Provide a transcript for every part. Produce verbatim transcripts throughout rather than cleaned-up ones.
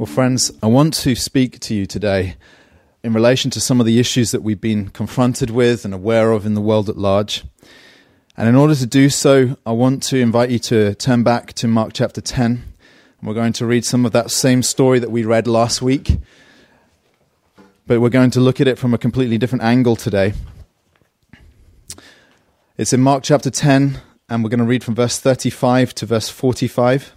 Well, friends, I want to speak to you today in relation to some of the issues that we've been confronted with and aware of in the world at large. And in order to do so, I want to invite you to turn back to Mark chapter ten. And we're going to read some of that same story that we read last week. But we're going to look at it from a completely different angle today. It's in Mark chapter ten, and we're going to read from verse thirty-five to verse forty-five.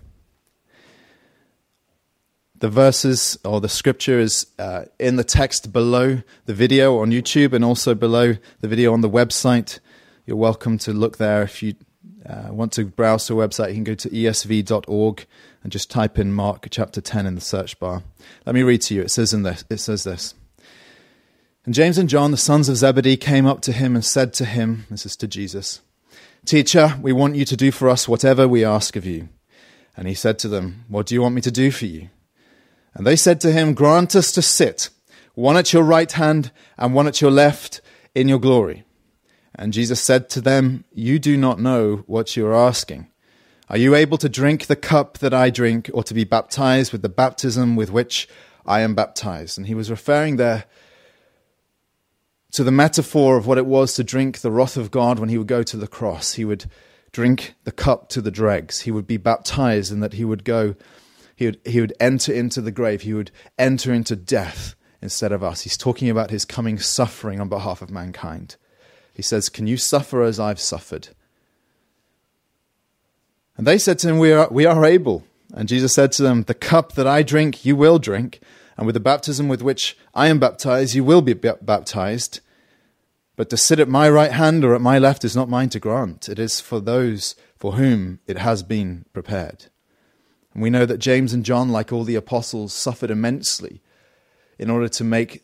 The verses or the scripture is uh, in the text below the video on YouTube and also below the video on the website. You're welcome to look there. If you uh, want to browse the website, you can go to E S V dot org and just type in Mark chapter ten in the search bar. Let me read to you. It says in this, it says this. And James and John, the sons of Zebedee, came up to him and said to him, this is to Jesus, "Teacher, we want you to do for us whatever we ask of you." And he said to them, "What do you want me to do for you?" And they said to him, "Grant us to sit, one at your right hand and one at your left, in your glory." And Jesus said to them, "You do not know what you are asking. Are you able to drink the cup that I drink, or to be baptized with the baptism with which I am baptized?" And he was referring there to the metaphor of what it was to drink the wrath of God when he would go to the cross. He would drink the cup to the dregs. He would be baptized, and that he would go He would, he would enter into the grave. He would enter into death instead of us. He's talking about his coming suffering on behalf of mankind. He says, "Can you suffer as I've suffered?" And they said to him, we are, we are able. And Jesus said to them, "The cup that I drink, you will drink. And with the baptism with which I am baptized, you will be baptized. But to sit at my right hand or at my left is not mine to grant. It is for those for whom it has been prepared." And we know that James and John, like all the apostles, suffered immensely in order to make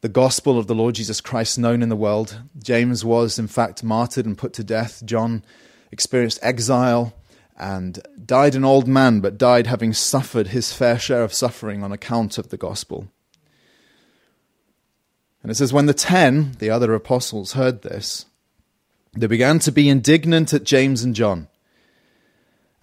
the gospel of the Lord Jesus Christ known in the world. James was, in fact, martyred and put to death. John experienced exile and died an old man, but died having suffered his fair share of suffering on account of the gospel. And it says, when the ten, the other apostles, heard this, they began to be indignant at James and John.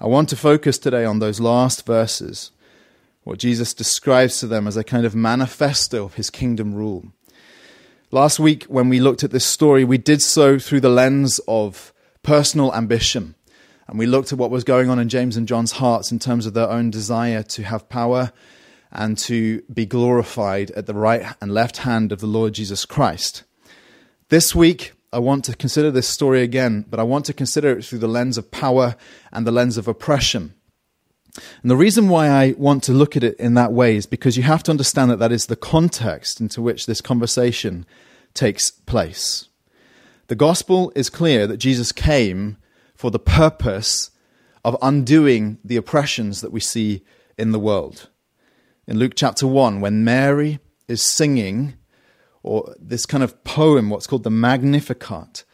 I want to focus today on those last verses, what Jesus describes to them as a kind of manifesto of his kingdom rule. Last week, when we looked at this story, we did so through the lens of personal ambition. And we looked at what was going on in James and John's hearts in terms of their own desire to have power and to be glorified at the right and left hand of the Lord Jesus Christ. This week, I want to consider this story again, but I want to consider it through the lens of power and the lens of oppression. And the reason why I want to look at it in that way is because you have to understand that that is the context into which this conversation takes place. The gospel is clear that Jesus came for the purpose of undoing the oppressions that we see in the world. In Luke chapter one, when Mary is singing, or this kind of poem, what's called the Magnificat,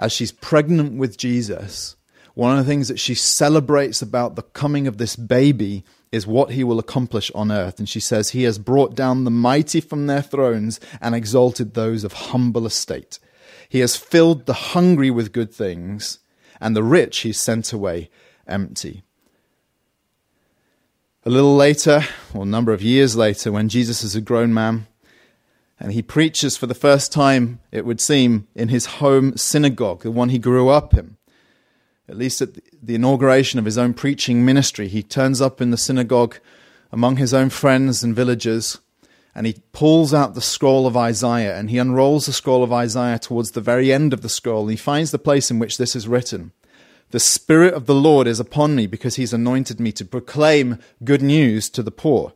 as she's pregnant with Jesus, one of the things that she celebrates about the coming of this baby is what he will accomplish on earth. And she says, "He has brought down the mighty from their thrones and exalted those of humble estate. He has filled the hungry with good things, and the rich he sent away empty." A little later, or a number of years later, when Jesus is a grown man, and he preaches for the first time, it would seem, in his home synagogue, the one he grew up in. At least at the inauguration of his own preaching ministry, he turns up in the synagogue among his own friends and villagers, and he pulls out the scroll of Isaiah, and he unrolls the scroll of Isaiah towards the very end of the scroll, and he finds the place in which this is written. "The Spirit of the Lord is upon me, because he's anointed me to proclaim good news to the poor.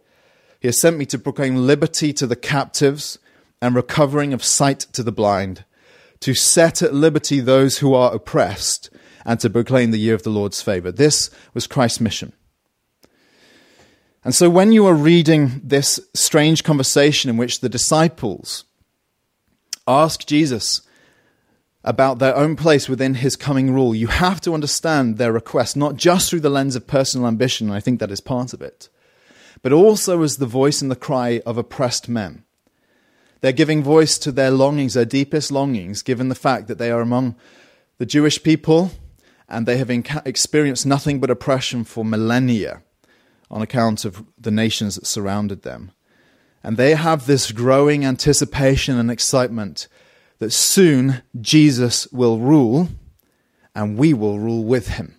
He has sent me to proclaim liberty to the captives, and recovering of sight to the blind, to set at liberty those who are oppressed, and to proclaim the year of the Lord's favor." This was Christ's mission. And so when you are reading this strange conversation in which the disciples ask Jesus about their own place within his coming rule, you have to understand their request, not just through the lens of personal ambition, and I think that is part of it, but also as the voice and the cry of oppressed men. They're giving voice to their longings, their deepest longings, given the fact that they are among the Jewish people and they have enc- experienced nothing but oppression for millennia on account of the nations that surrounded them. And they have this growing anticipation and excitement that soon Jesus will rule and we will rule with him.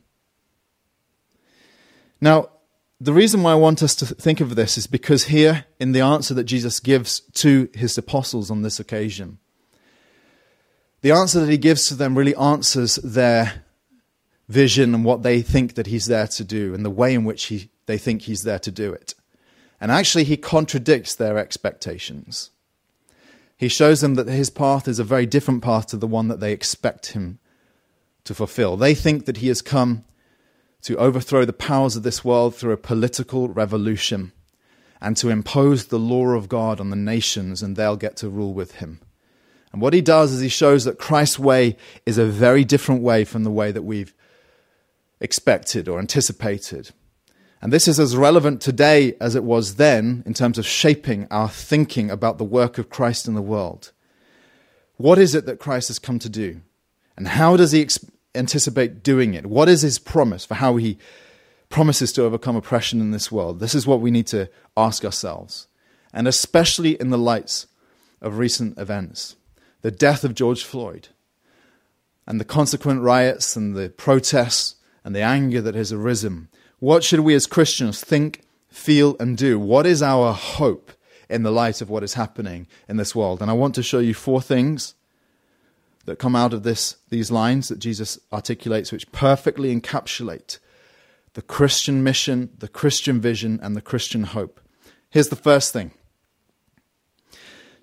Now, the reason why I want us to think of this is because here in the answer that Jesus gives to his apostles on this occasion, the answer that he gives to them really answers their vision and what they think that he's there to do and the way in which he, they think he's there to do it. And actually he contradicts their expectations. He shows them that his path is a very different path to the one that they expect him to fulfill. They think that he has come to overthrow the powers of this world through a political revolution and to impose the law of God on the nations, and they'll get to rule with him. And what he does is he shows that Christ's way is a very different way from the way that we've expected or anticipated. And this is as relevant today as it was then in terms of shaping our thinking about the work of Christ in the world. What is it that Christ has come to do? And how does he ex- anticipate doing it? What is his promise for how he promises to overcome oppression in this world? This is what we need to ask ourselves. And especially in the light of recent events, the death of George Floyd and the consequent riots and the protests and the anger that has arisen, what should we as Christians think, feel, and do? What is our hope in the light of what is happening in this world? And I want to show you four things that come out of this, these lines that Jesus articulates, which perfectly encapsulate the Christian mission, the Christian vision, and the Christian hope. Here's the first thing.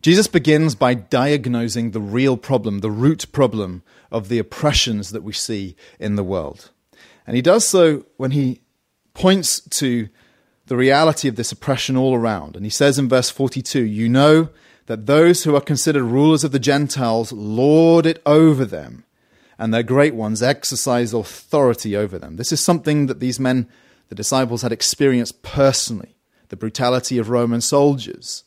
Jesus begins by diagnosing the real problem, the root problem of the oppressions that we see in the world. And he does so when he points to the reality of this oppression all around. And he says in verse forty-two, "You know that those who are considered rulers of the Gentiles lord it over them, and their great ones exercise authority over them." This is something that these men, the disciples, had experienced personally. The brutality of Roman soldiers,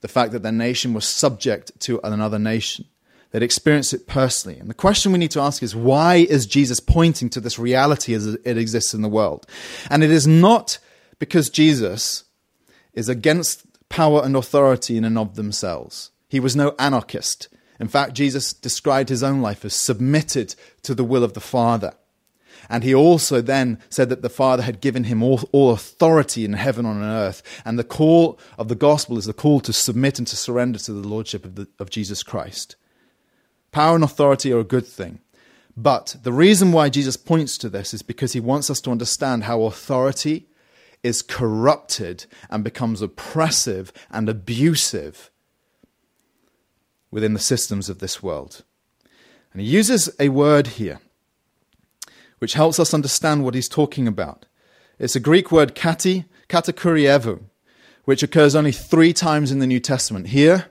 the fact that their nation was subject to another nation. They'd experienced it personally. And the question we need to ask is, why is Jesus pointing to this reality as it exists in the world? And it is not because Jesus is against power and authority in and of themselves. He was no anarchist. In fact, Jesus described his own life as submitted to the will of the Father. And he also then said that the Father had given him all, all authority in heaven and on earth. And the call of the gospel is the call to submit and to surrender to the lordship of, the, of Jesus Christ. Power and authority are a good thing. But the reason why Jesus points to this is because he wants us to understand how authority is corrupted and becomes oppressive and abusive within the systems of this world. And he uses a word here which helps us understand what he's talking about. It's a Greek word, kati, katakurievou, which occurs only three times in the New Testament. Here,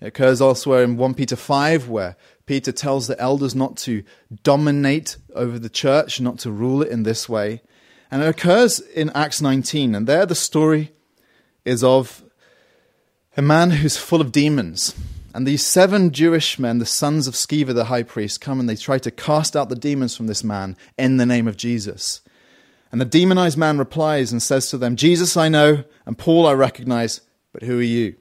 it occurs elsewhere in First Peter five, where Peter tells the elders not to dominate over the church, not to rule it in this way. And it occurs in Acts nineteen, and there the story is of a man who's full of demons. And these seven Jewish men, the sons of Sceva the high priest, come and they try to cast out the demons from this man in the name of Jesus. And the demonized man replies and says to them, "Jesus I know, and Paul I recognize, but who are you?"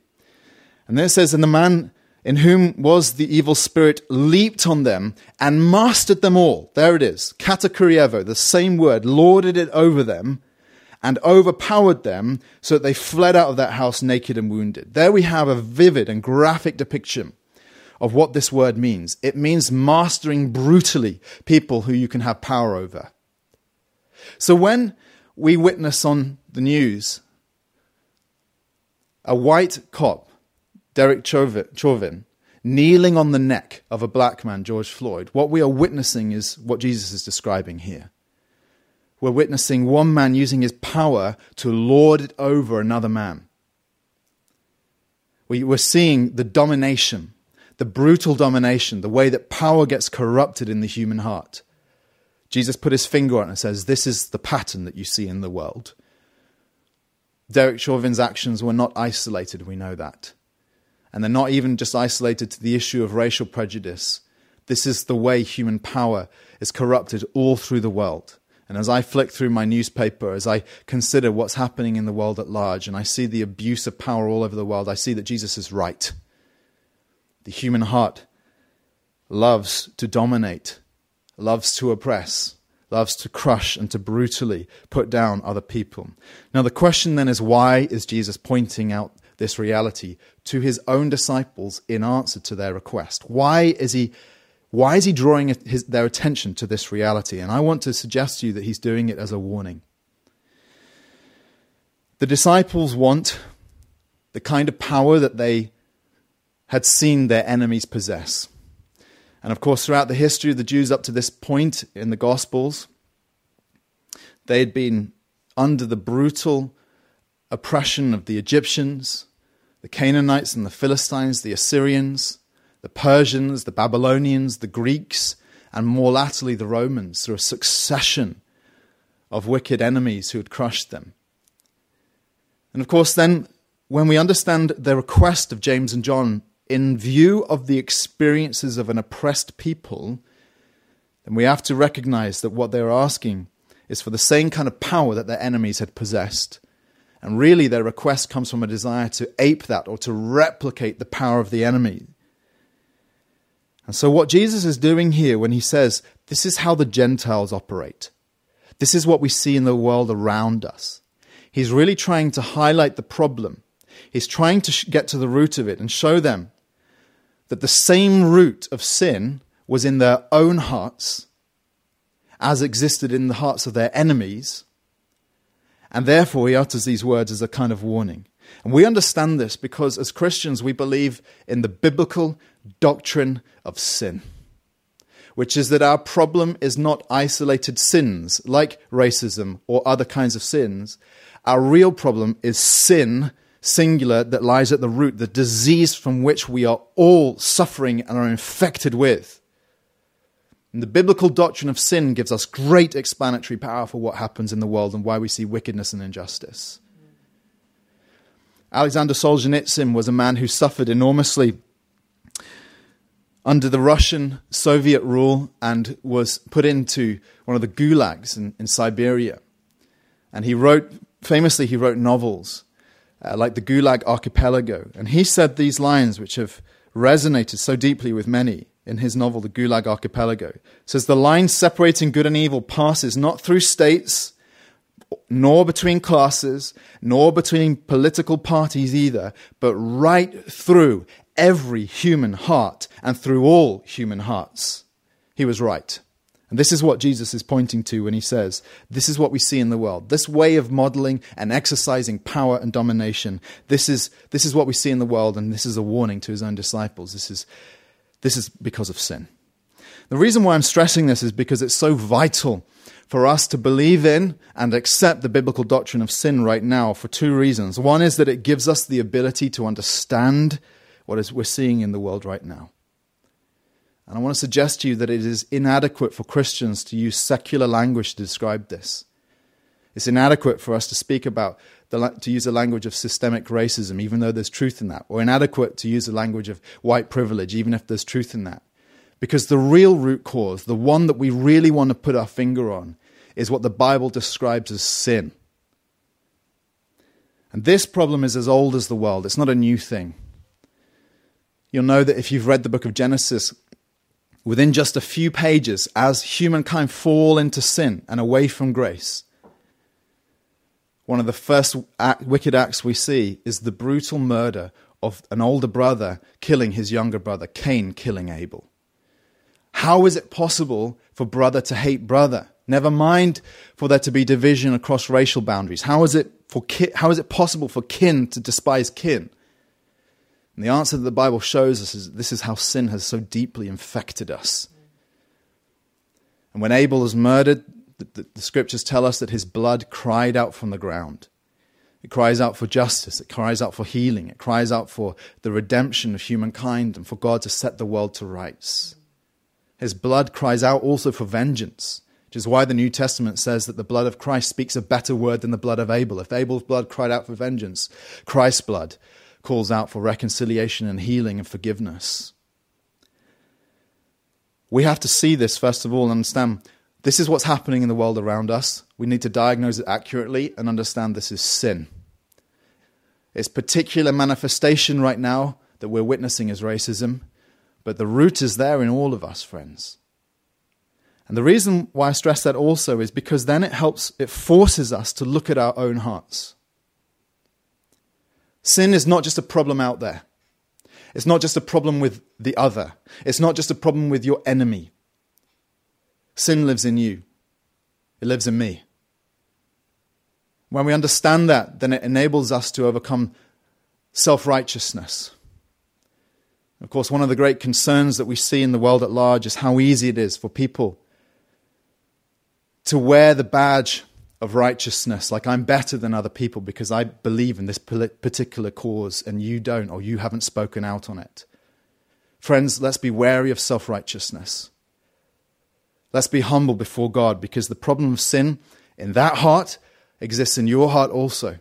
And then it says, "And the man in whom was the evil spirit leaped on them and mastered them all." There it is. Katakurievou, the same word, lorded it over them and overpowered them so that they fled out of that house naked and wounded. There we have a vivid and graphic depiction of what this word means. It means mastering brutally people who you can have power over. So when we witness on the news a white cop, Derek Chauvin, kneeling on the neck of a black man, George Floyd, what we are witnessing is what Jesus is describing here. we're witnessing one man using his power to lord it over another man. We, we're seeing the domination, the brutal domination, the way that power gets corrupted in the human heart. Jesus put his finger on it and says, this is the pattern that you see in the world. Derek Chauvin's actions were not isolated, we know that. And they're not even just isolated to the issue of racial prejudice. This is the way human power is corrupted all through the world. And as I flick through my newspaper, as I consider what's happening in the world at large, and I see the abuse of power all over the world, I see that Jesus is right. The human heart loves to dominate, loves to oppress, loves to crush and to brutally put down other people. Now the question then is, why is Jesus pointing out this reality to his own disciples in answer to their request? Why is he Why is he drawing his, their attention to this reality? And I want to suggest to you that he's doing it as a warning. The disciples want the kind of power that they had seen their enemies possess. And of course, throughout the history of the Jews up to this point in the Gospels, they had been under the brutal oppression of the Egyptians, the Canaanites and the Philistines, the Assyrians, the Persians, the Babylonians, the Greeks, and more latterly the Romans, through a succession of wicked enemies who had crushed them. And of course then, when we understand the request of James and John in view of the experiences of an oppressed people, then we have to recognize that what they're asking is for the same kind of power that their enemies had possessed. And really their request comes from a desire to ape that or to replicate the power of the enemy. And so what Jesus is doing here when he says, this is how the Gentiles operate. This is what we see in the world around us. He's really trying to highlight the problem. He's trying to get to the root of it and show them that the same root of sin was in their own hearts as existed in the hearts of their enemies. And therefore he utters these words as a kind of warning. And we understand this because as Christians, we believe in the biblical doctrine of sin, which is that our problem is not isolated sins like racism or other kinds of sins. Our real problem is sin, singular, that lies at the root, the disease from which we are all suffering and are infected with. And the biblical doctrine of sin gives us great explanatory power for what happens in the world and why we see wickedness and injustice. Alexander Solzhenitsyn was a man who suffered enormously under the Russian Soviet rule and was put into one of the gulags in, in Siberia. And he wrote, famously he wrote novels uh, like the Gulag Archipelago. And he said these lines which have resonated so deeply with many in his novel, the Gulag Archipelago. It says, the line separating good and evil passes not through states, nor between classes, nor between political parties either, but right through every human heart and through all human hearts. He was right. And this is what Jesus is pointing to when he says, this is what we see in the world. This way of modeling and exercising power and domination. This is, this is what we see in the world, and this is a warning to his own disciples. This is, this is because of sin. The reason why I'm stressing this is because it's so vital for us to believe in and accept the biblical doctrine of sin right now for two reasons. One is that it gives us the ability to understand what is we're seeing in the world right now. And I want to suggest to you that it is inadequate for Christians to use secular language to describe this. It's inadequate for us to speak about, the, to use the language of systemic racism, even though there's truth in that, or inadequate to use the language of white privilege, even if there's truth in that. Because the real root cause, the one that we really want to put our finger on, is what the Bible describes as sin. And this problem is as old as the world. It's not a new thing. You'll know that if you've read the book of Genesis, within just a few pages, as humankind fall into sin and away from grace, one of the first act, wicked acts we see is the brutal murder of an older brother killing his younger brother, Cain killing Abel. How is it possible for brother to hate brother? Never mind for there to be division across racial boundaries. How is it for ki- how is it possible for kin to despise kin? And the answer that the Bible shows us is this is how sin has so deeply infected us. And when Abel is murdered, The, the, the scriptures tell us that his blood cried out from the ground. It cries out for justice. It cries out for healing. It cries out for the redemption of humankind and for God to set the world to rights. His blood cries out also for vengeance, which is why the New Testament says that the blood of Christ speaks a better word than the blood of Abel. If Abel's blood cried out for vengeance, Christ's blood calls out for reconciliation and healing and forgiveness. We have to see this, first of all, and understand this is what's happening in the world around us. We need to diagnose it accurately and understand this is sin. Its particular manifestation right now that we're witnessing is racism, but the root is there in all of us, friends. And the reason why I stress that also is because then it helps, it forces us to look at our own hearts. Sin is not just a problem out there. It's not just a problem with the other. It's not just a problem with your enemy. Sin lives in you. It lives in me. When we understand that, then it enables us to overcome self-righteousness. Of course, one of the great concerns that we see in the world at large is how easy it is for people to wear the badge of righteousness, like I'm better than other people because I believe in this particular cause and you don't, or you haven't spoken out on it. Friends, let's be wary of self-righteousness. Let's be humble before God, because the problem of sin in that heart exists in your heart also.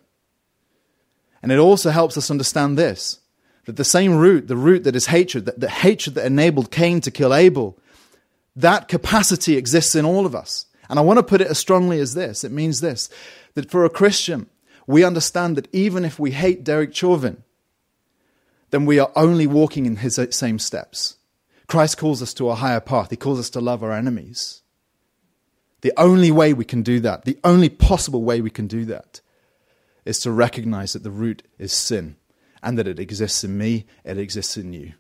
And it also helps us understand this, that the same root, the root that is hatred, that the hatred that enabled Cain to kill Abel, that capacity exists in all of us. And I want to put it as strongly as this. It means this, that for a Christian, we understand that even if we hate Derek Chauvin, then we are only walking in his same steps. Christ calls us to a higher path. He calls us to love our enemies. The only way we can do that, the only possible way we can do that, is to recognize that the root is sin and that it exists in me, it exists in you.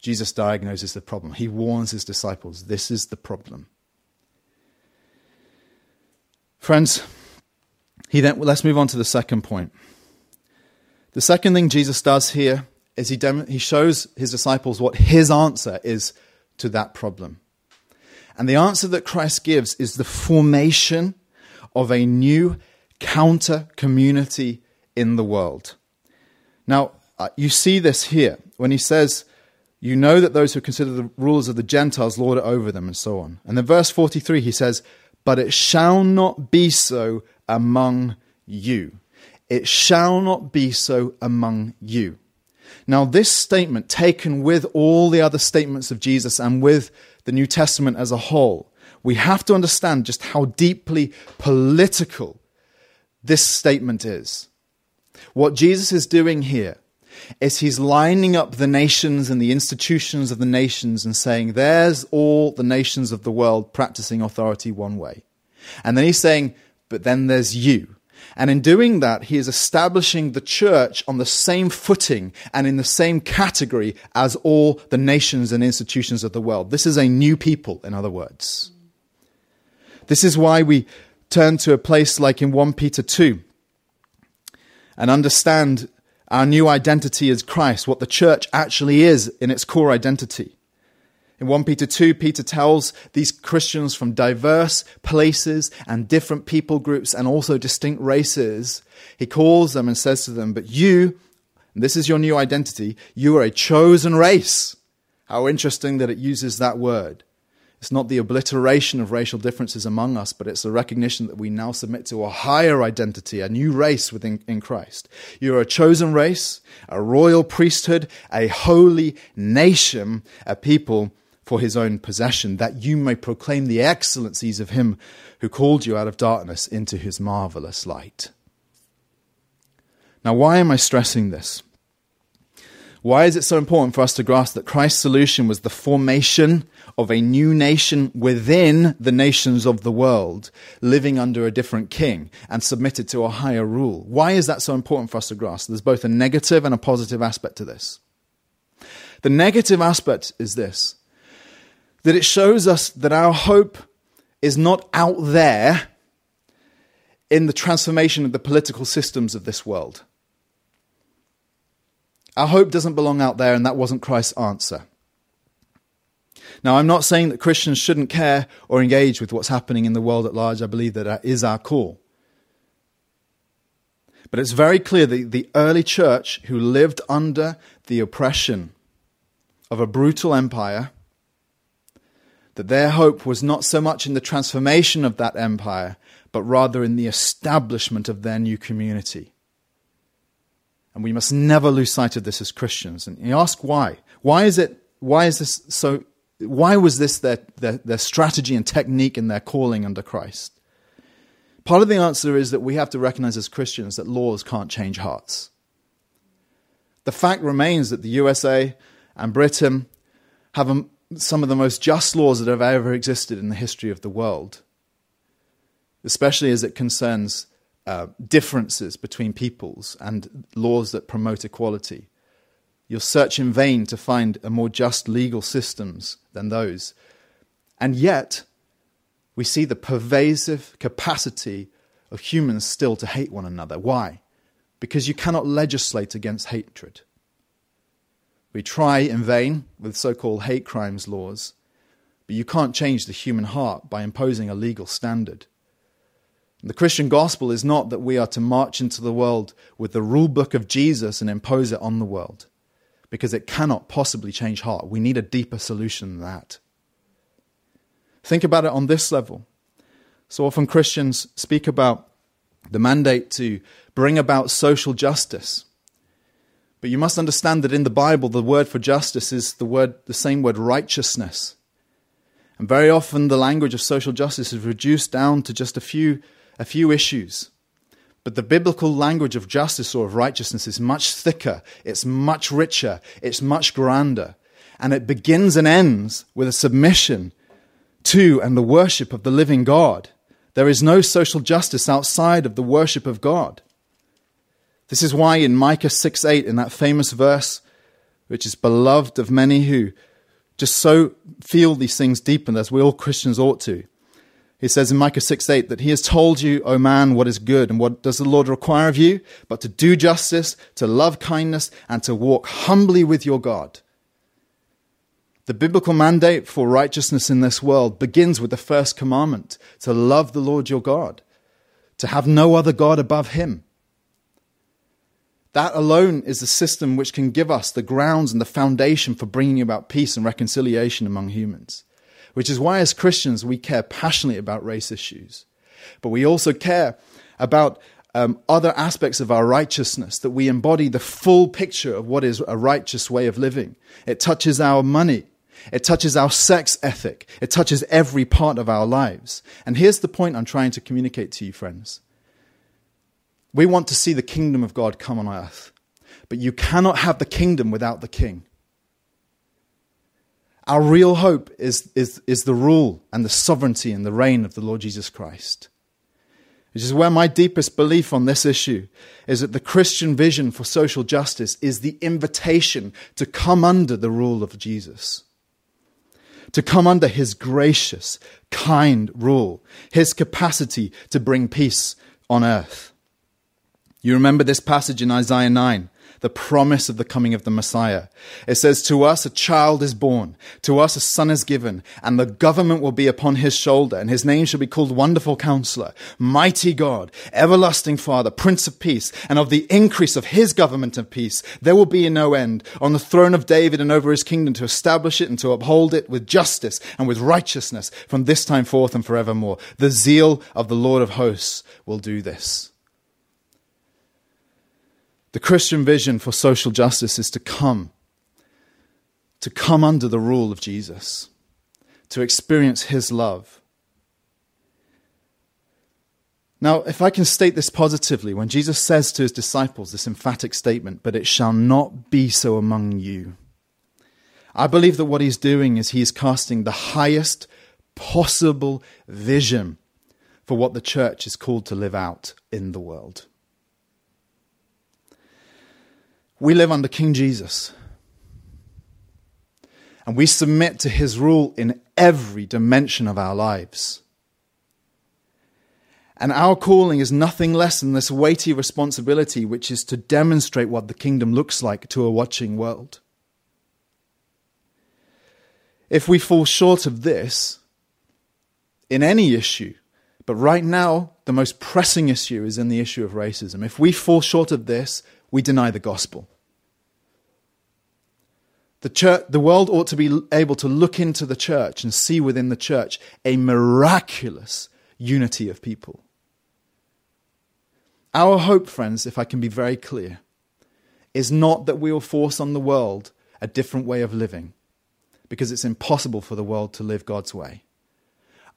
Jesus diagnoses the problem. He warns his disciples, this is the problem. Friends, he then, let's move on to the second point. The second thing Jesus does here is he, dem- he shows his disciples what his answer is to that problem. And the answer that Christ gives is the formation of a new counter-community in the world. Now, you see this here when he says, you know that those who consider the rulers of the Gentiles lord it over them, and so on. And then verse forty-three, he says, but it shall not be so among you. It shall not be so among you. Now, this statement, taken with all the other statements of Jesus and with the New Testament as a whole, we have to understand just how deeply political this statement is. What Jesus is doing here is he's lining up the nations and the institutions of the nations and saying, there's all the nations of the world practicing authority one way. And then he's saying, but then there's you. And in doing that, he is establishing the church on the same footing and in the same category as all the nations and institutions of the world. This is a new people, in other words. This is why we turn to a place like in First Peter two and understand our new identity is Christ, what the church actually is in its core identity. In First Peter two, Peter tells these Christians from diverse places and different people groups and also distinct races, he calls them and says to them, but you, and this is your new identity, you are a chosen race. How interesting that it uses that word. It's not the obliteration of racial differences among us, but it's the recognition that we now submit to a higher identity, a new race within in Christ. You're a chosen race, a royal priesthood, a holy nation, a people for his own possession, that you may proclaim the excellencies of him who called you out of darkness into his marvelous light. Now, why am I stressing this? Why is it so important for us to grasp that Christ's solution was the formation of a new nation within the nations of the world, living under a different king and submitted to a higher rule? Why is that so important for us to grasp? There's both a negative and a positive aspect to this. The negative aspect is this, that it shows us that our hope is not out there in the transformation of the political systems of this world. Our hope doesn't belong out there, and that wasn't Christ's answer. Now, I'm not saying that Christians shouldn't care or engage with what's happening in the world at large. I believe that that is our call. But it's very clear that the early church, who lived under the oppression of a brutal empire, that their hope was not so much in the transformation of that empire, but rather in the establishment of their new community. And we must never lose sight of this as Christians. And you ask why. Why is it? Why is this so? Why was this their, their, their strategy and technique in their calling under Christ? Part of the answer is that we have to recognize as Christians that laws can't change hearts. The fact remains that the U S A and Britain have a, some of the most just laws that have ever existed in the history of the world, especially as it concerns uh, differences between peoples and laws that promote equality. You'll search in vain to find a more just legal systems than those. And yet, we see the pervasive capacity of humans still to hate one another. Why? Because you cannot legislate against hatred. We try in vain with so-called hate crimes laws, but you can't change the human heart by imposing a legal standard. The Christian gospel is not that we are to march into the world with the rule book of Jesus and impose it on the world, because it cannot possibly change heart. We need a deeper solution than that. Think about it on this level. So often Christians speak about the mandate to bring about social justice. But you must understand that in the Bible, the word for justice is the word, the same word, righteousness. And very often the language of social justice is reduced down to just a few a few issues. But the biblical language of justice or of righteousness is much thicker, it's much richer, it's much grander. And it begins and ends with a submission to and the worship of the living God. There is no social justice outside of the worship of God. This is why in Micah six eight, in that famous verse, which is beloved of many who just so feel these things deep, and as we all Christians ought to, he says in Micah six eight that he has told you, O man, what is good, and what does the Lord require of you, but to do justice, to love kindness, and to walk humbly with your God. The biblical mandate for righteousness in this world begins with the first commandment, to love the Lord your God, to have no other God above him. That alone is the system which can give us the grounds and the foundation for bringing about peace and reconciliation among humans, which is why as Christians we care passionately about race issues. But we also care about um, other aspects of our righteousness, that we embody the full picture of what is a righteous way of living. It touches our money. It touches our sex ethic. It touches every part of our lives. And here's the point I'm trying to communicate to you, friends. We want to see the kingdom of God come on earth, but you cannot have the kingdom without the king. Our real hope is, is, is the rule and the sovereignty and the reign of the Lord Jesus Christ, which is where my deepest belief on this issue is that the Christian vision for social justice is the invitation to come under the rule of Jesus, to come under his gracious, kind rule, his capacity to bring peace on earth. You remember this passage in Isaiah nine, the promise of the coming of the Messiah. It says, to us a child is born, to us a son is given, and the government will be upon his shoulder, and his name shall be called Wonderful Counselor, Mighty God, Everlasting Father, Prince of Peace, and of the increase of his government of peace there will be no end, on the throne of David and over his kingdom, to establish it and to uphold it with justice and with righteousness from this time forth and forevermore. The zeal of the Lord of hosts will do this. The Christian vision for social justice is to come, to come under the rule of Jesus, to experience his love. Now, if I can state this positively, when Jesus says to his disciples this emphatic statement, but it shall not be so among you, I believe that what he's doing is he's casting the highest possible vision for what the church is called to live out in the world. We live under King Jesus, and we submit to his rule in every dimension of our lives. And our calling is nothing less than this weighty responsibility, which is to demonstrate what the kingdom looks like to a watching world. if we fall short of this in any issue, but right now the most pressing issue is in the issue of racism. If we fall short of this, we deny the gospel. The church, the world ought to be able to look into the church and see within the church a miraculous unity of people. Our hope, friends, if I can be very clear, is not that we will force on the world a different way of living, because it's impossible for the world to live God's way.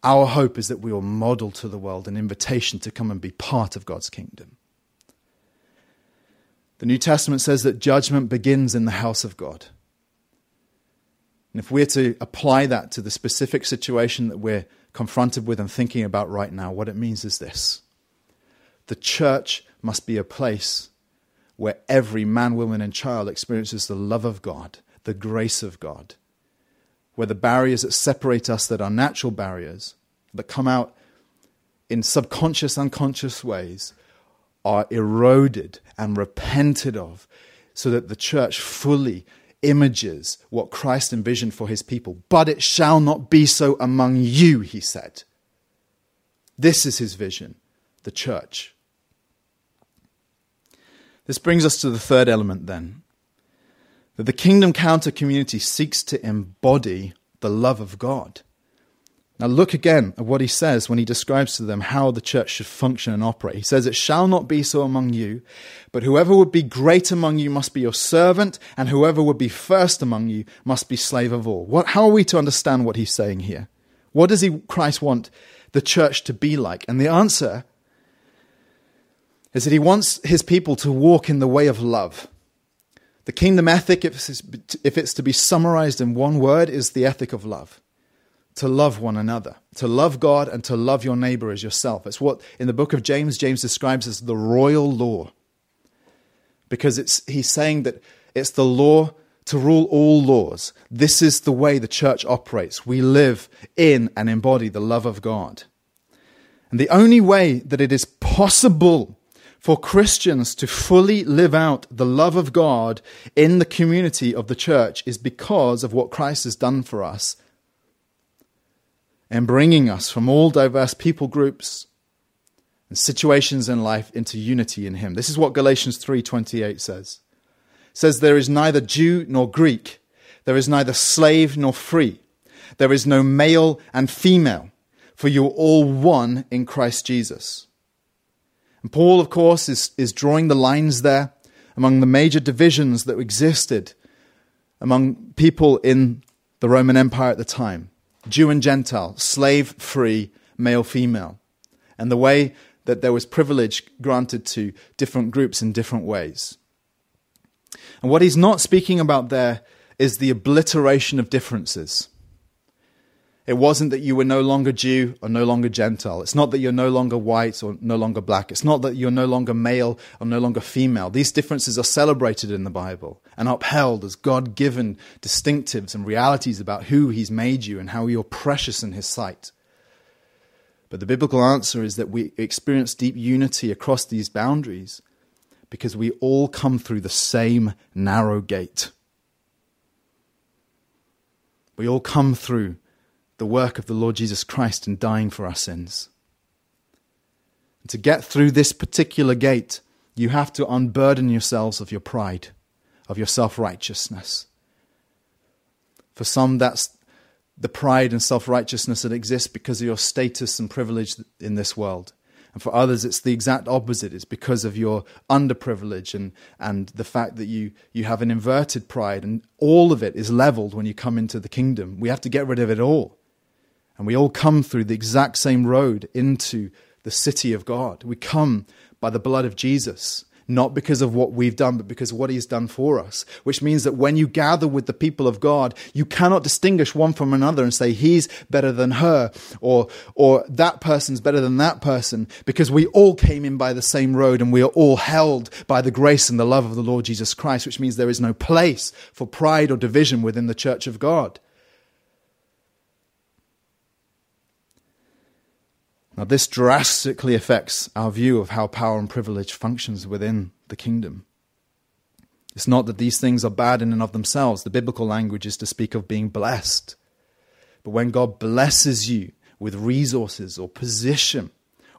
Our hope is that we will model to the world an invitation to come and be part of God's kingdom. The New Testament says that judgment begins in the house of God. And if we're to apply that to the specific situation that we're confronted with and thinking about right now, what it means is this. The church must be a place where every man, woman, and child experiences the love of God, the grace of God, where the barriers that separate us, that are natural barriers, that come out in subconscious, unconscious ways, are eroded and repented of, so that the church fully images what Christ envisioned for his people. But it shall not be so among you, he said. This is his vision, the church. This brings us to the third element then, that the kingdom counter community seeks to embody the love of God. Now look again at what he says when he describes to them how the church should function and operate. He says, it shall not be so among you, but whoever would be great among you must be your servant, and whoever would be first among you must be slave of all. What, how are we to understand what he's saying here? What does he, Christ want the church to be like? And the answer is that he wants his people to walk in the way of love. The kingdom ethic, if it's, if it's to be summarized in one word, is the ethic of love. To love one another, to love God, and to love your neighbor as yourself. It's what in the book of James, James describes as the royal law. Because it's he's saying that it's the law to rule all laws. This is the way the church operates. We live in and embody the love of God. And the only way that it is possible for Christians to fully live out the love of God in the community of the church is because of what Christ has done for us, and bringing us from all diverse people groups and situations in life into unity in him. This is what Galatians three twenty-eight says. It says, there is neither Jew nor Greek. There is neither slave nor free. There is no male and female, for you are all one in Christ Jesus. And Paul, of course, is, is drawing the lines there among the major divisions that existed among people in the Roman Empire at the time. Jew and Gentile, slave, free, male, female. And the way that there was privilege granted to different groups in different ways. And what he's not speaking about there is the obliteration of differences. It wasn't that you were no longer Jew or no longer Gentile. It's not that you're no longer white or no longer black. It's not that you're no longer male or no longer female. These differences are celebrated in the Bible and upheld as God-given distinctives and realities about who he's made you and how you're precious in his sight. But the biblical answer is that we experience deep unity across these boundaries because we all come through the same narrow gate. We all come through the work of the Lord Jesus Christ in dying for our sins. And to get through this particular gate, you have to unburden yourselves of your pride, of your self-righteousness. For some, that's the pride and self-righteousness that exists because of your status and privilege in this world. And for others, it's the exact opposite. It's because of your underprivilege and, and the fact that you, you have an inverted pride, and all of it is leveled when you come into the kingdom. We have to get rid of it all. And we all come through the exact same road into the city of God. We come by the blood of Jesus, not because of what we've done, but because of what he's done for us, which means that when you gather with the people of God, you cannot distinguish one from another and say, he's better than her, or, or that person's better than that person, because we all came in by the same road and we are all held by the grace and the love of the Lord Jesus Christ, which means there is no place for pride or division within the church of God. Now, this drastically affects our view of how power and privilege functions within the kingdom. It's not that these things are bad in and of themselves. The biblical language is to speak of being blessed. But when God blesses you with resources or position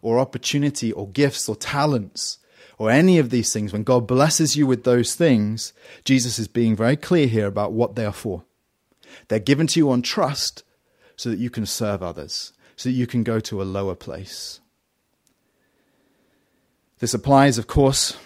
or opportunity or gifts or talents or any of these things, when God blesses you with those things, Jesus is being very clear here about what they are for. They're given to you on trust so that you can serve others, so that you can go to a lower place. This applies, of course,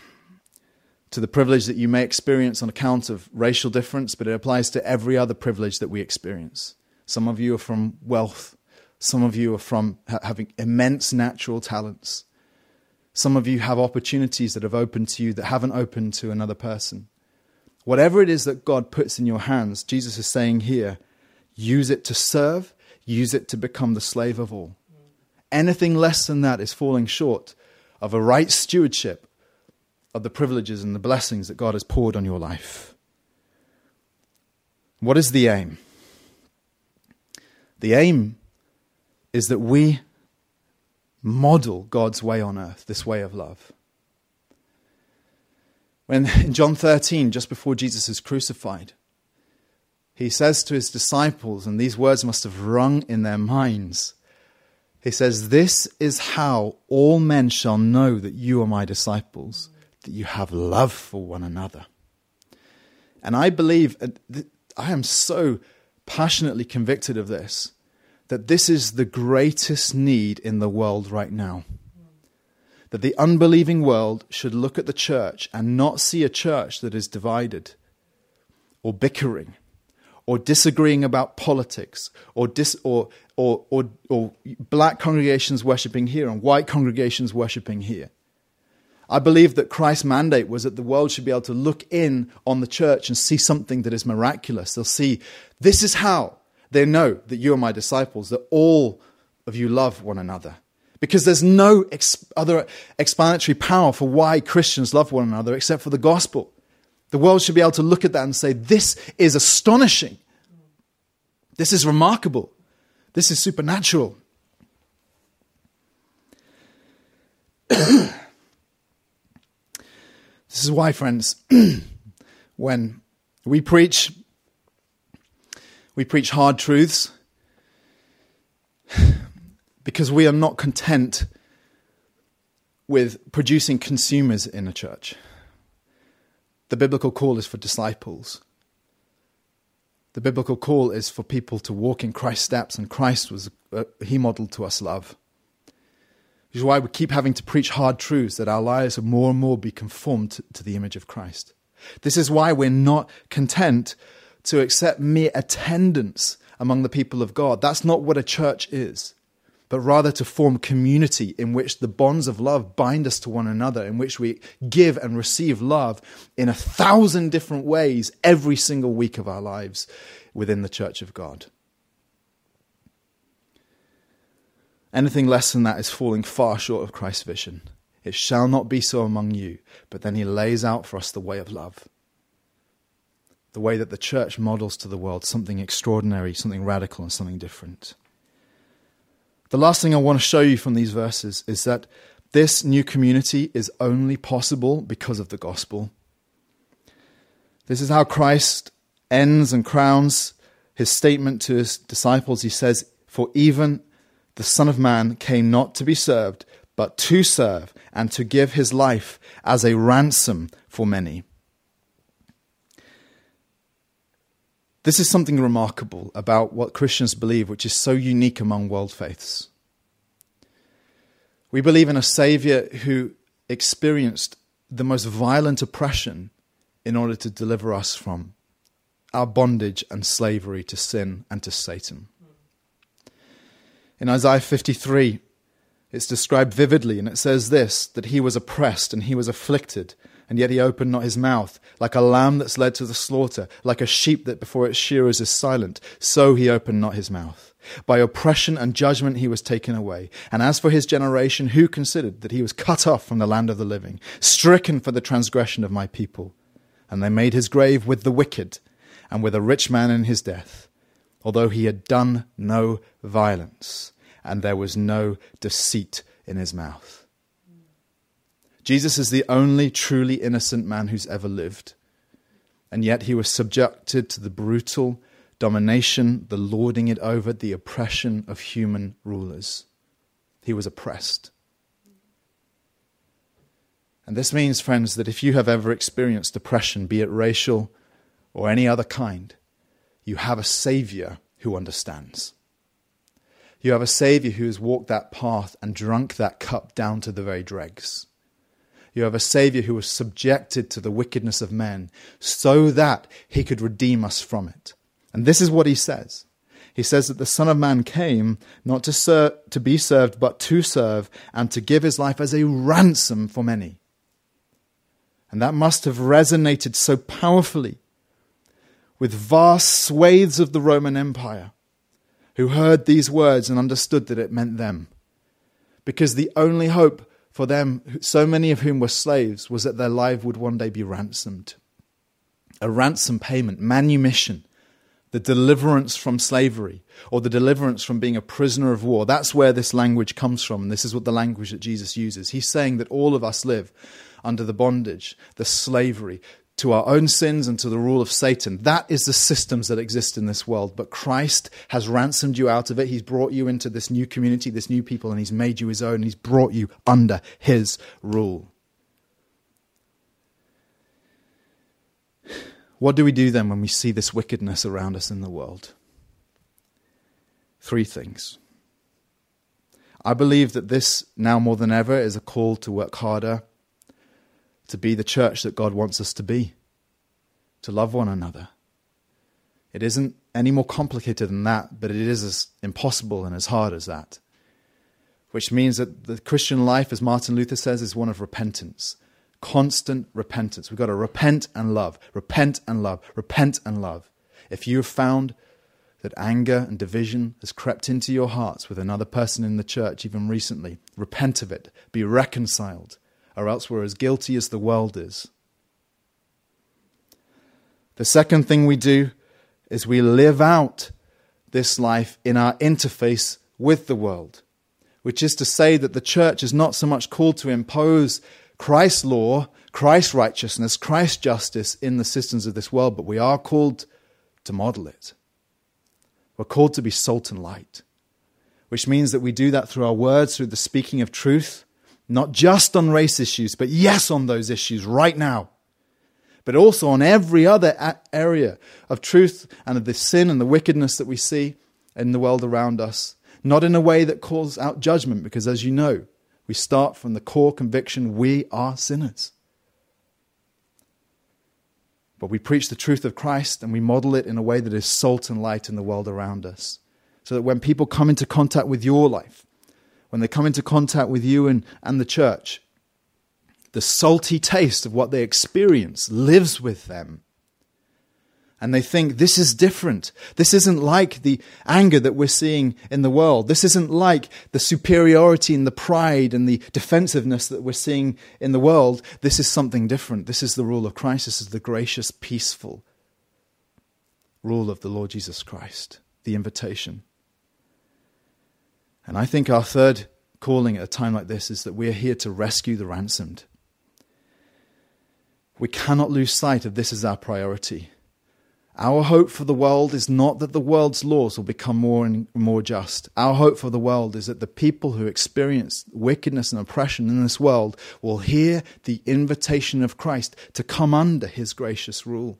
to the privilege that you may experience on account of racial difference, but it applies to every other privilege that we experience. Some of you are from wealth. Some of you are from ha- having immense natural talents. Some of you have opportunities that have opened to you that haven't opened to another person. Whatever it is that God puts in your hands, Jesus is saying here, use it to serve, use it to become the slave of all. Anything less than that is falling short of a right stewardship of the privileges and the blessings that God has poured on your life. What is the aim? The aim is that we model God's way on earth, this way of love. When in John thirteen, just before Jesus is crucified, he says to his disciples, and these words must have rung in their minds, he says, "This is how all men shall know that you are my disciples, that you have love for one another." And I believe, I am so passionately convicted of this, that this is the greatest need in the world right now. That the unbelieving world should look at the church and not see a church that is divided or bickering or disagreeing about politics or dis- or, or, or, or black congregations worshipping here and white congregations worshipping here. I believe that Christ's mandate was that the world should be able to look in on the church and see something that is miraculous. They'll see, this is how they know that you are my disciples, that all of you love one another. Because there's no ex- other explanatory power for why Christians love one another except for the gospel. The world should be able to look at that and say, this is astonishing. This is remarkable. This is supernatural. This is why, friends, when we preach, we preach hard truths. Because we are not content with producing consumers in a church. The biblical call is for disciples. The biblical call is for people to walk in Christ's steps, and Christ was uh, he modeled to us love. Which is why we keep having to preach hard truths, that our lives will more and more be conformed to, to the image of Christ. This is why we're not content to accept mere attendance among the people of God. That's not what a church is. But rather to form community in which the bonds of love bind us to one another, in which we give and receive love in a thousand different ways every single week of our lives within the church of God. Anything less than that is falling far short of Christ's vision. It shall not be so among you. But then he lays out for us the way of love. The way that the church models to the world something extraordinary, something radical, and something different. The last thing I want to show you from these verses is that this new community is only possible because of the gospel. This is how Christ ends and crowns his statement to his disciples. He says, "For even the Son of Man came not to be served, but to serve and to give his life as a ransom for many." This is something remarkable about what Christians believe, which is so unique among world faiths. We believe in a Savior who experienced the most violent oppression in order to deliver us from our bondage and slavery to sin and to Satan. In Isaiah fifty-three, it's described vividly, and it says this, that he was oppressed and he was afflicted, and yet he opened not his mouth. Like a lamb that's led to the slaughter, like a sheep that before its shearers is silent, so he opened not his mouth. By oppression and judgment he was taken away. And as for his generation, who considered that he was cut off from the land of the living, stricken for the transgression of my people? And they made his grave with the wicked, and with a rich man in his death, although he had done no violence, and there was no deceit in his mouth. Jesus is the only truly innocent man who's ever lived. And yet he was subjected to the brutal domination, the lording it over, the oppression of human rulers. He was oppressed. And this means, friends, that if you have ever experienced oppression, be it racial or any other kind, you have a Savior who understands. You have a Savior who has walked that path and drunk that cup down to the very dregs. You have a Savior who was subjected to the wickedness of men so that he could redeem us from it. And this is what he says. He says that the Son of Man came not to ser- to be served, but to serve and to give his life as a ransom for many. And that must have resonated so powerfully with vast swathes of the Roman Empire who heard these words and understood that it meant them. Because the only hope for them, so many of whom were slaves, was that their life would one day be ransomed. A ransom payment, manumission, the deliverance from slavery, or the deliverance from being a prisoner of war. That's where this language comes from. And this is what the language that Jesus uses. He's saying that all of us live under the bondage, the slavery, to our own sins and to the rule of Satan. That is the systems that exist in this world. But Christ has ransomed you out of it. He's brought you into this new community, this new people, and he's made you his own. He's brought you under his rule. What do we do then when we see this wickedness around us in the world? Three things. I believe that this, now more than ever, is a call to work harder, to be the church that God wants us to be, to love one another. It isn't any more complicated than that, but it is as impossible and as hard as that. Which means that the Christian life, as Martin Luther says, is one of repentance. Constant repentance. We've got to repent and love, repent and love, repent and love. If you have found that anger and division has crept into your hearts with another person in the church, even recently, repent of it, be reconciled, or else we're as guilty as the world is. The second thing we do is we live out this life in our interface with the world, which is to say that the church is not so much called to impose Christ's law, Christ's righteousness, Christ's justice in the systems of this world, but we are called to model it. We're called to be salt and light, which means that we do that through our words, through the speaking of truth, not just on race issues, but yes, on those issues right now, but also on every other area of truth and of the sin and the wickedness that we see in the world around us, not in a way that calls out judgment, because as you know, we start from the core conviction we are sinners. But we preach the truth of Christ and we model it in a way that is salt and light in the world around us. So that when people come into contact with your life, when they come into contact with you and, and the church, the salty taste of what they experience lives with them. And they think, this is different. This isn't like the anger that we're seeing in the world. This isn't like the superiority and the pride and the defensiveness that we're seeing in the world. This is something different. This is the rule of Christ. This is the gracious, peaceful rule of the Lord Jesus Christ, the invitation. And I think our third calling at a time like this is that we are here to rescue the ransomed. We cannot lose sight of this as our priority. Our hope for the world is not that the world's laws will become more and more just. Our hope for the world is that the people who experience wickedness and oppression in this world will hear the invitation of Christ to come under his gracious rule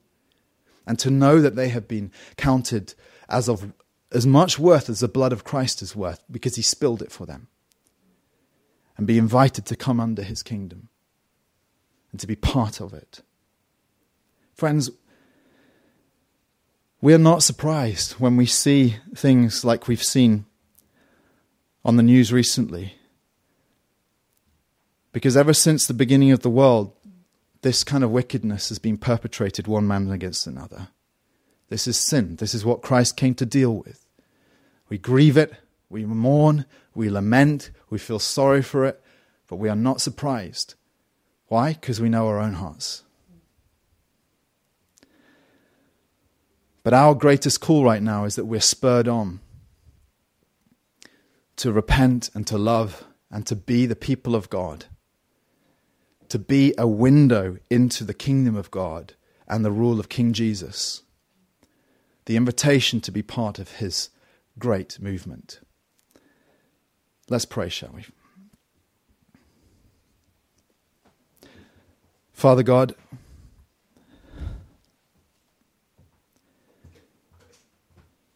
and to know that they have been counted as of as much worth as the blood of Christ is worth because he spilled it for them, and be invited to come under his kingdom and to be part of it. Friends, we are not surprised when we see things like we've seen on the news recently. Because ever since the beginning of the world, this kind of wickedness has been perpetrated one man against another. This is sin. This is what Christ came to deal with. We grieve it, we mourn, we lament, we feel sorry for it, but we are not surprised. Why? Because we know our own hearts. But our greatest call right now is that we're spurred on to repent and to love and to be the people of God, to be a window into the kingdom of God and the rule of King Jesus. the invitation to be part of his great movement. Let's pray, shall we? Father God,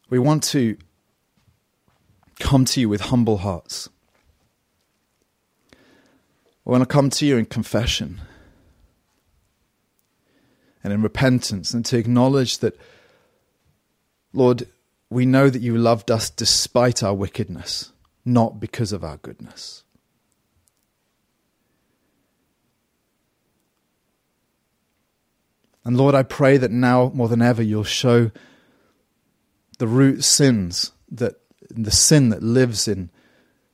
we want to come to you with humble hearts. We want to come to you in confession and in repentance, and to acknowledge that, Lord, we know that you loved us despite our wickedness, not because of our goodness. And Lord, I pray that now more than ever you'll show the root sins, that the sin that lives in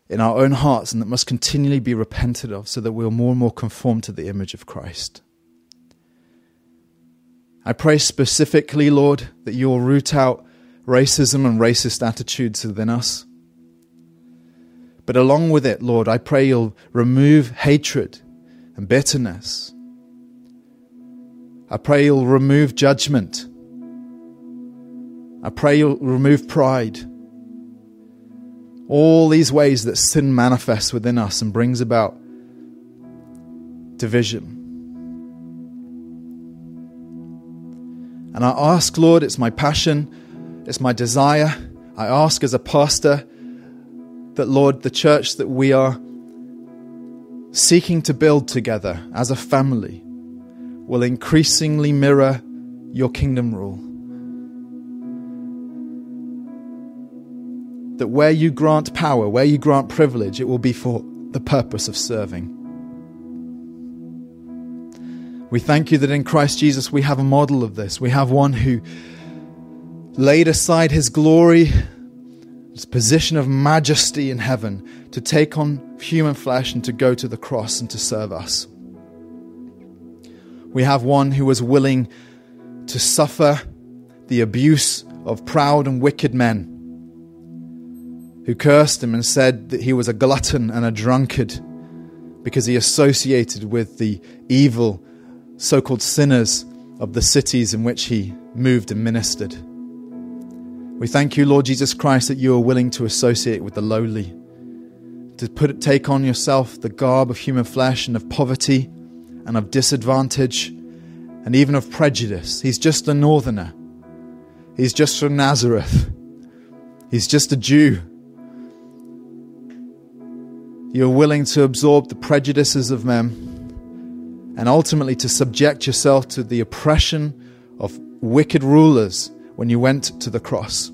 in our own hearts and that must continually be repented of, so that we'll more and more conform to the image of Christ. I pray specifically, Lord, that you'll root out racism and racist attitudes within us. But along with it, Lord, I pray you'll remove hatred and bitterness. I pray you'll remove judgment. I pray you'll remove pride. All these ways that sin manifests within us and brings about division. And I ask, Lord, it's my passion, it's my desire. I ask as a pastor that, Lord, the church that we are seeking to build together as a family will increasingly mirror your kingdom rule. That where you grant power, where you grant privilege, it will be for the purpose of serving. We thank you that in Christ Jesus we have a model of this. We have one who laid aside his glory, his position of majesty in heaven, to take on human flesh and to go to the cross and to serve us. We have one who was willing to suffer the abuse of proud and wicked men, who cursed him and said that he was a glutton and a drunkard because he associated with the evil so-called sinners of the cities in which he moved and ministered. We thank you, Lord Jesus Christ, that you are willing to associate with the lowly, to put take on yourself the garb of human flesh and of poverty and of disadvantage and even of prejudice. He's just a northerner. He's just from Nazareth. He's just a Jew. You're willing to absorb the prejudices of men and ultimately to subject yourself to the oppression of wicked rulers when you went to the cross.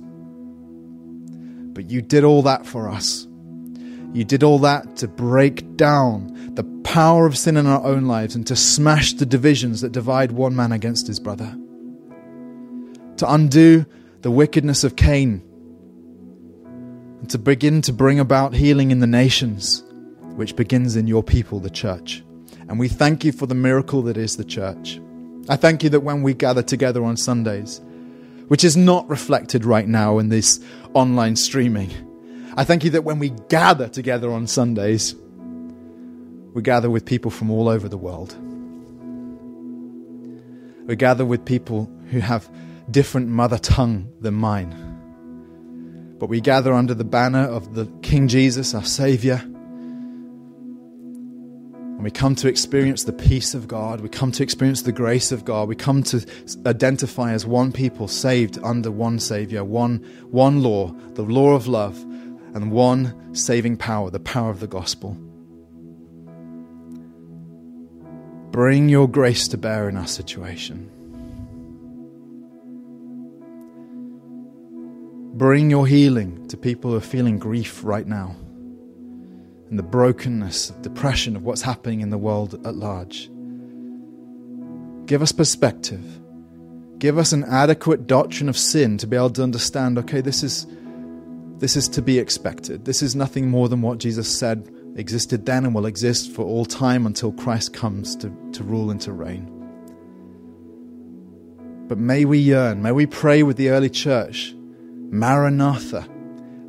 But you did all that for us. You did all that to break down the power of sin in our own lives and to smash the divisions that divide one man against his brother, to undo the wickedness of Cain, and to begin to bring about healing in the nations, which begins in your people, the church. And we thank you for the miracle that is the church. I thank you that when we gather together on Sundays, which is not reflected right now in this online streaming, I thank you that when we gather together on Sundays, we gather with people from all over the world. We gather with people who have different mother tongue than mine. But we gather under the banner of the King Jesus, our Saviour. And we come to experience the peace of God. We come to experience the grace of God. We come to identify as one people, saved under one Saviour, one, one law, the law of love, and one saving power, the power of the gospel. Bring your grace to bear in our situation. Bring your healing to people who are feeling grief right now, and the brokenness, depression of what's happening in the world at large. Give us perspective. Give us an adequate doctrine of sin to be able to understand, okay, this is this is to be expected. This is nothing more than what Jesus said existed then and will exist for all time until Christ comes to, to rule and to reign. But may we yearn, may we pray with the early church, Maranatha,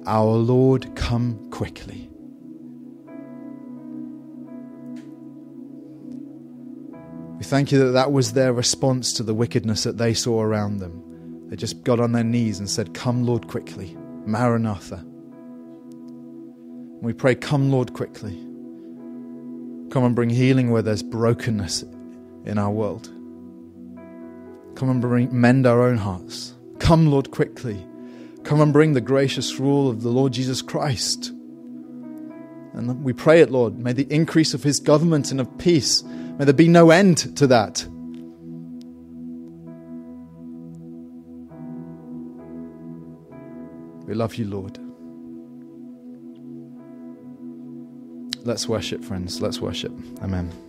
our Lord, come quickly. We thank you that that was their response to the wickedness that they saw around them. They just got on their knees and said, "Come, Lord, quickly. Maranatha." And we pray, "Come, Lord, quickly. Come and bring healing where there's brokenness in our world. Come and bring, mend our own hearts. Come, Lord, quickly. Come and bring the gracious rule of the Lord Jesus Christ." And we pray it, Lord. May the increase of his government and of peace, may there be no end to that. We love you, Lord. Let's worship, friends. Let's worship. Amen.